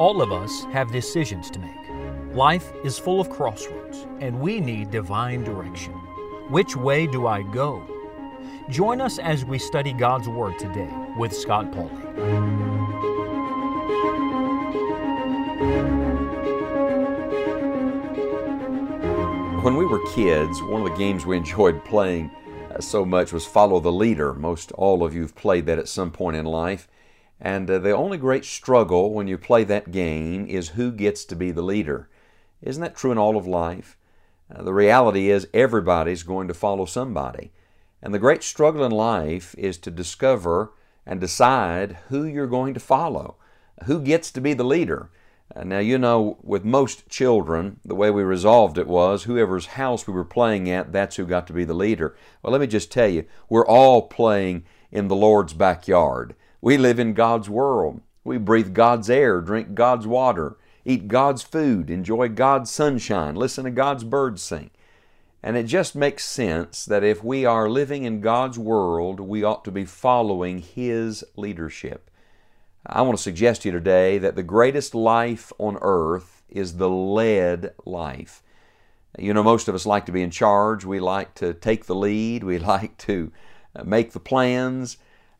All of us have decisions to make. Life is full of crossroads, and we need divine direction. Which way do I go? Join us as we study God's Word today with Scott Pauling. When we were kids, one of the games we enjoyed playing so much was Follow the Leader. Most all of you have played that at some point in life. And the only great struggle when you play that game is who gets to be the leader. Isn't that true in all of life? The reality is everybody's going to follow somebody. And the great struggle in life is to discover and decide who you're going to follow, who gets to be the leader. Now, you know, with most children, the way we resolved it was whoever's house we were playing at, that's who got to be the leader. Well, let me just tell you, we're all playing in the Lord's backyard. We live in God's world. We breathe God's air, drink God's water, eat God's food, enjoy God's sunshine, listen to God's birds sing. And it just makes sense that if we are living in God's world, we ought to be following His leadership. I want to suggest to you today that the greatest life on earth is the led life. You know, most of us like to be in charge. We like to take the lead. We like to make the plans.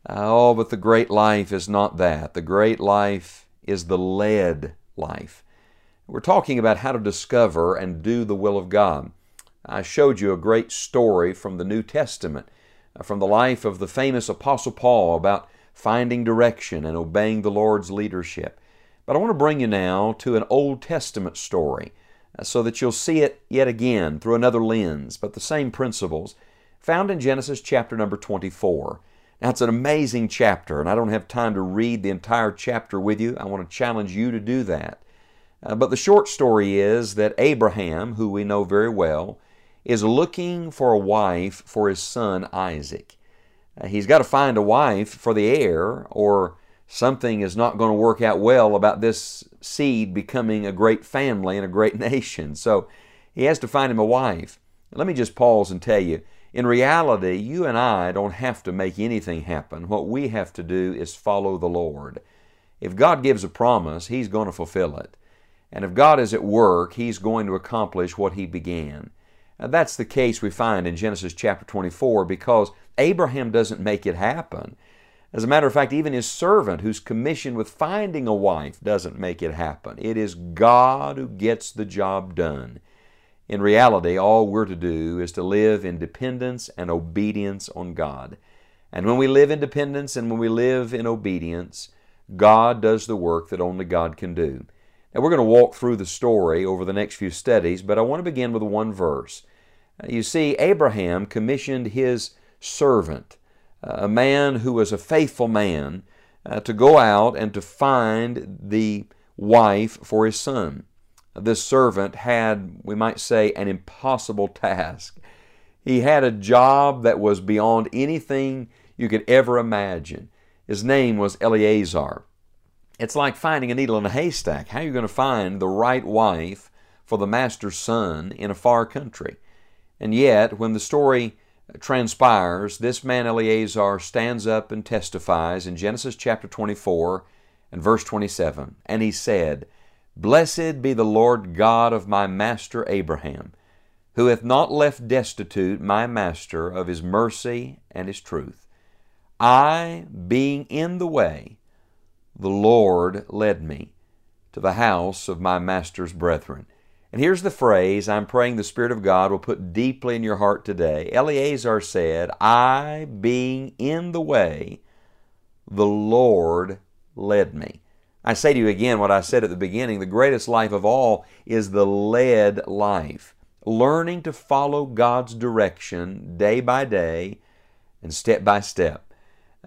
Oh, but the great life is not that. The great life is the led life. We're talking about how to discover and do the will of God. I showed you a great story from the New Testament, from the life of the famous Apostle Paul about finding direction and obeying the Lord's leadership. But I want to bring you now to an Old Testament story so that you'll see it yet again through another lens, but the same principles, found in Genesis chapter number 24. Now, it's an amazing chapter, and I don't have time to read the entire chapter with you. I want to challenge you to do that. But the short story is that Abraham, who we know very well, is looking for a wife for his son Isaac. He's got to find a wife for the heir, or something is not going to work out well about this seed becoming a great family and a great nation. So he has to find him a wife. Let me just pause and tell you, in reality, you and I don't have to make anything happen. What we have to do is follow the Lord. If God gives a promise, He's going to fulfill it. And if God is at work, He's going to accomplish what He began. Now, that's the case we find in Genesis chapter 24, because Abraham doesn't make it happen. As a matter of fact, even his servant who's commissioned with finding a wife doesn't make it happen. It is God who gets the job done. In reality, all we're to do is to live in dependence and obedience on God. And when we live in dependence and when we live in obedience, God does the work that only God can do. Now, we're going to walk through the story over the next few studies, but I want to begin with one verse. You see, Abraham commissioned his servant, a man who was a faithful man, to go out and to find the wife for his son. This servant had, we might say, an impossible task. He had a job that was beyond anything you could ever imagine. His name was Eleazar. It's like finding a needle in a haystack. How are you going to find the right wife for the master's son in a far country? And yet, when the story transpires, this man Eleazar stands up and testifies in Genesis chapter 24 and verse 27. And he said, "Blessed be the Lord God of my master Abraham, who hath not left destitute my master of his mercy and his truth. I, being in the way, the Lord led me to the house of my master's brethren." And here's the phrase I'm praying the Spirit of God will put deeply in your heart today. Eleazar said, "I, being in the way, the Lord led me." I say to you again what I said at the beginning, the greatest life of all is the led life, learning to follow God's direction day by day and step by step.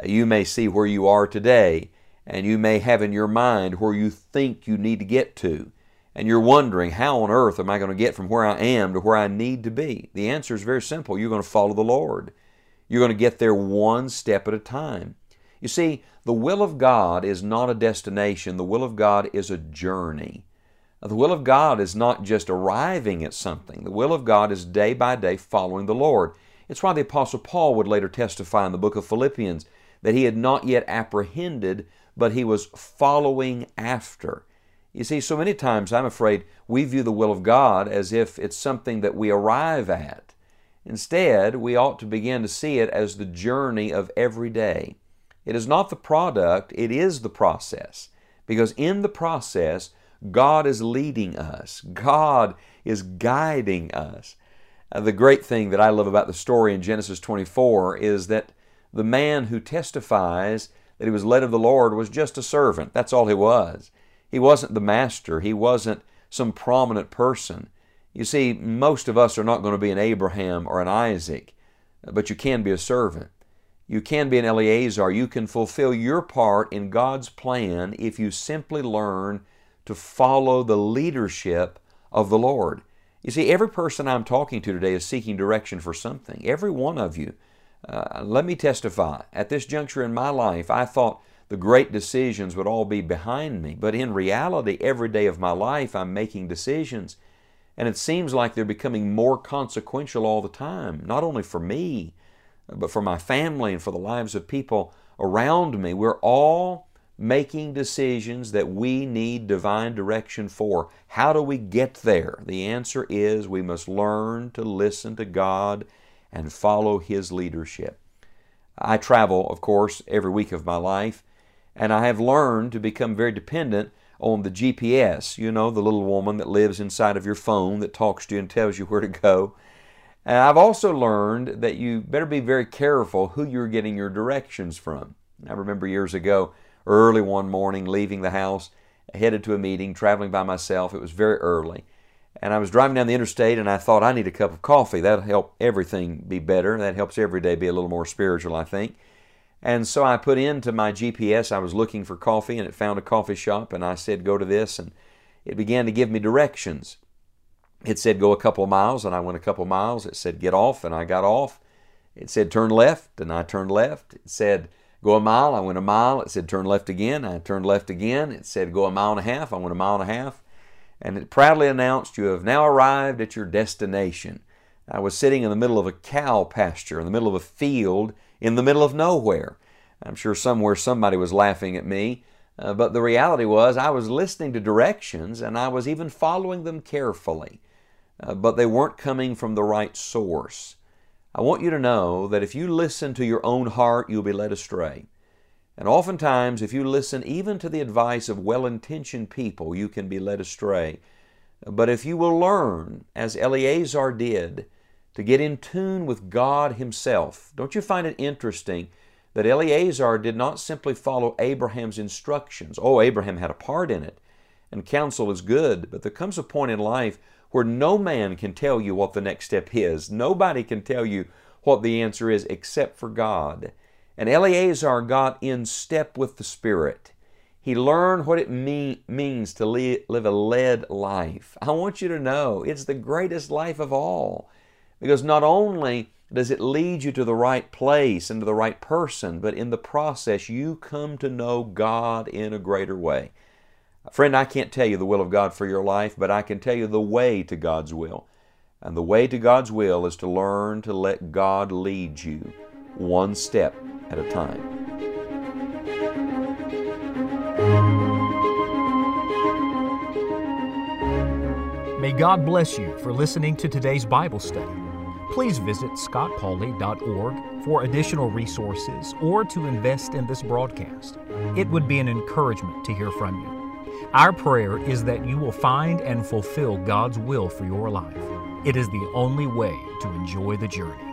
You may see where you are today, and you may have in your mind where you think you need to get to, and you're wondering, how on earth am I going to get from where I am to where I need to be? The answer is very simple. You're going to follow the Lord. You're going to get there one step at a time. You see, the will of God is not a destination. The will of God is a journey. The will of God is not just arriving at something. The will of God is day by day following the Lord. It's why the Apostle Paul would later testify in the book of Philippians that he had not yet apprehended, but he was following after. You see, so many times I'm afraid we view the will of God as if it's something that we arrive at. Instead, we ought to begin to see it as the journey of every day. It is not the product, it is the process. Because in the process, God is leading us. God is guiding us. The great thing that I love about the story in Genesis 24 is that the man who testifies that he was led of the Lord was just a servant. That's all he was. He wasn't the master. He wasn't some prominent person. You see, most of us are not going to be an Abraham or an Isaac, but you can be a servant. You can be an Eleazar. You can fulfill your part in God's plan if you simply learn to follow the leadership of the Lord. You see, every person I'm talking to today is seeking direction for something. Every one of you. Let me testify. At this juncture in my life, I thought the great decisions would all be behind me. But in reality, every day of my life, I'm making decisions. And it seems like they're becoming more consequential all the time, not only for me, but for my family and for the lives of people around me. We're all making decisions that we need divine direction for. How do we get there? The answer is we must learn to listen to God and follow His leadership. I travel, of course, every week of my life, and I have learned to become very dependent on the GPS, you know, the little woman that lives inside of your phone that talks to you and tells you where to go. And I've also learned that you better be very careful who you're getting your directions from. I remember years ago, early one morning, leaving the house, headed to a meeting, traveling by myself. It was very early. And I was driving down the interstate, and I thought, I need a cup of coffee. That'll help everything be better. That helps every day be a little more spiritual, I think. And so I put into my GPS, I was looking for coffee, and it found a coffee shop, and I said, go to this, and it began to give me directions. It said, go a couple of miles, and I went a couple of miles. It said, get off, and I got off. It said, turn left, and I turned left. It said, go a mile, I went a mile. It said, turn left again, I turned left again. It said, go a mile and a half, I went a mile and a half. And it proudly announced, you have now arrived at your destination. I was sitting in the middle of a cow pasture, in the middle of a field, in the middle of nowhere. I'm sure somewhere somebody was laughing at me, but the reality was I was listening to directions and I was even following them carefully, but they weren't coming from the right source. I want you to know that if you listen to your own heart, you'll be led astray. And oftentimes, if you listen even to the advice of well-intentioned people, you can be led astray. But if you will learn, as Eleazar did, to get in tune with God Himself. Don't you find it interesting that Eleazar did not simply follow Abraham's instructions? Oh, Abraham had a part in it, and counsel is good, but there comes a point in life where no man can tell you what the next step is. Nobody can tell you what the answer is except for God. And Eleazar got in step with the Spirit. He learned what it means to live a led life. I want you to know it's the greatest life of all, because not only does it lead you to the right place and to the right person, but in the process you come to know God in a greater way. Friend, I can't tell you the will of God for your life, but I can tell you the way to God's will. And the way to God's will is to learn to let God lead you one step at a time. May God bless you for listening to today's Bible study. Please visit scottpauley.org for additional resources or to invest in this broadcast. It would be an encouragement to hear from you. Our prayer is that you will find and fulfill God's will for your life. It is the only way to enjoy the journey.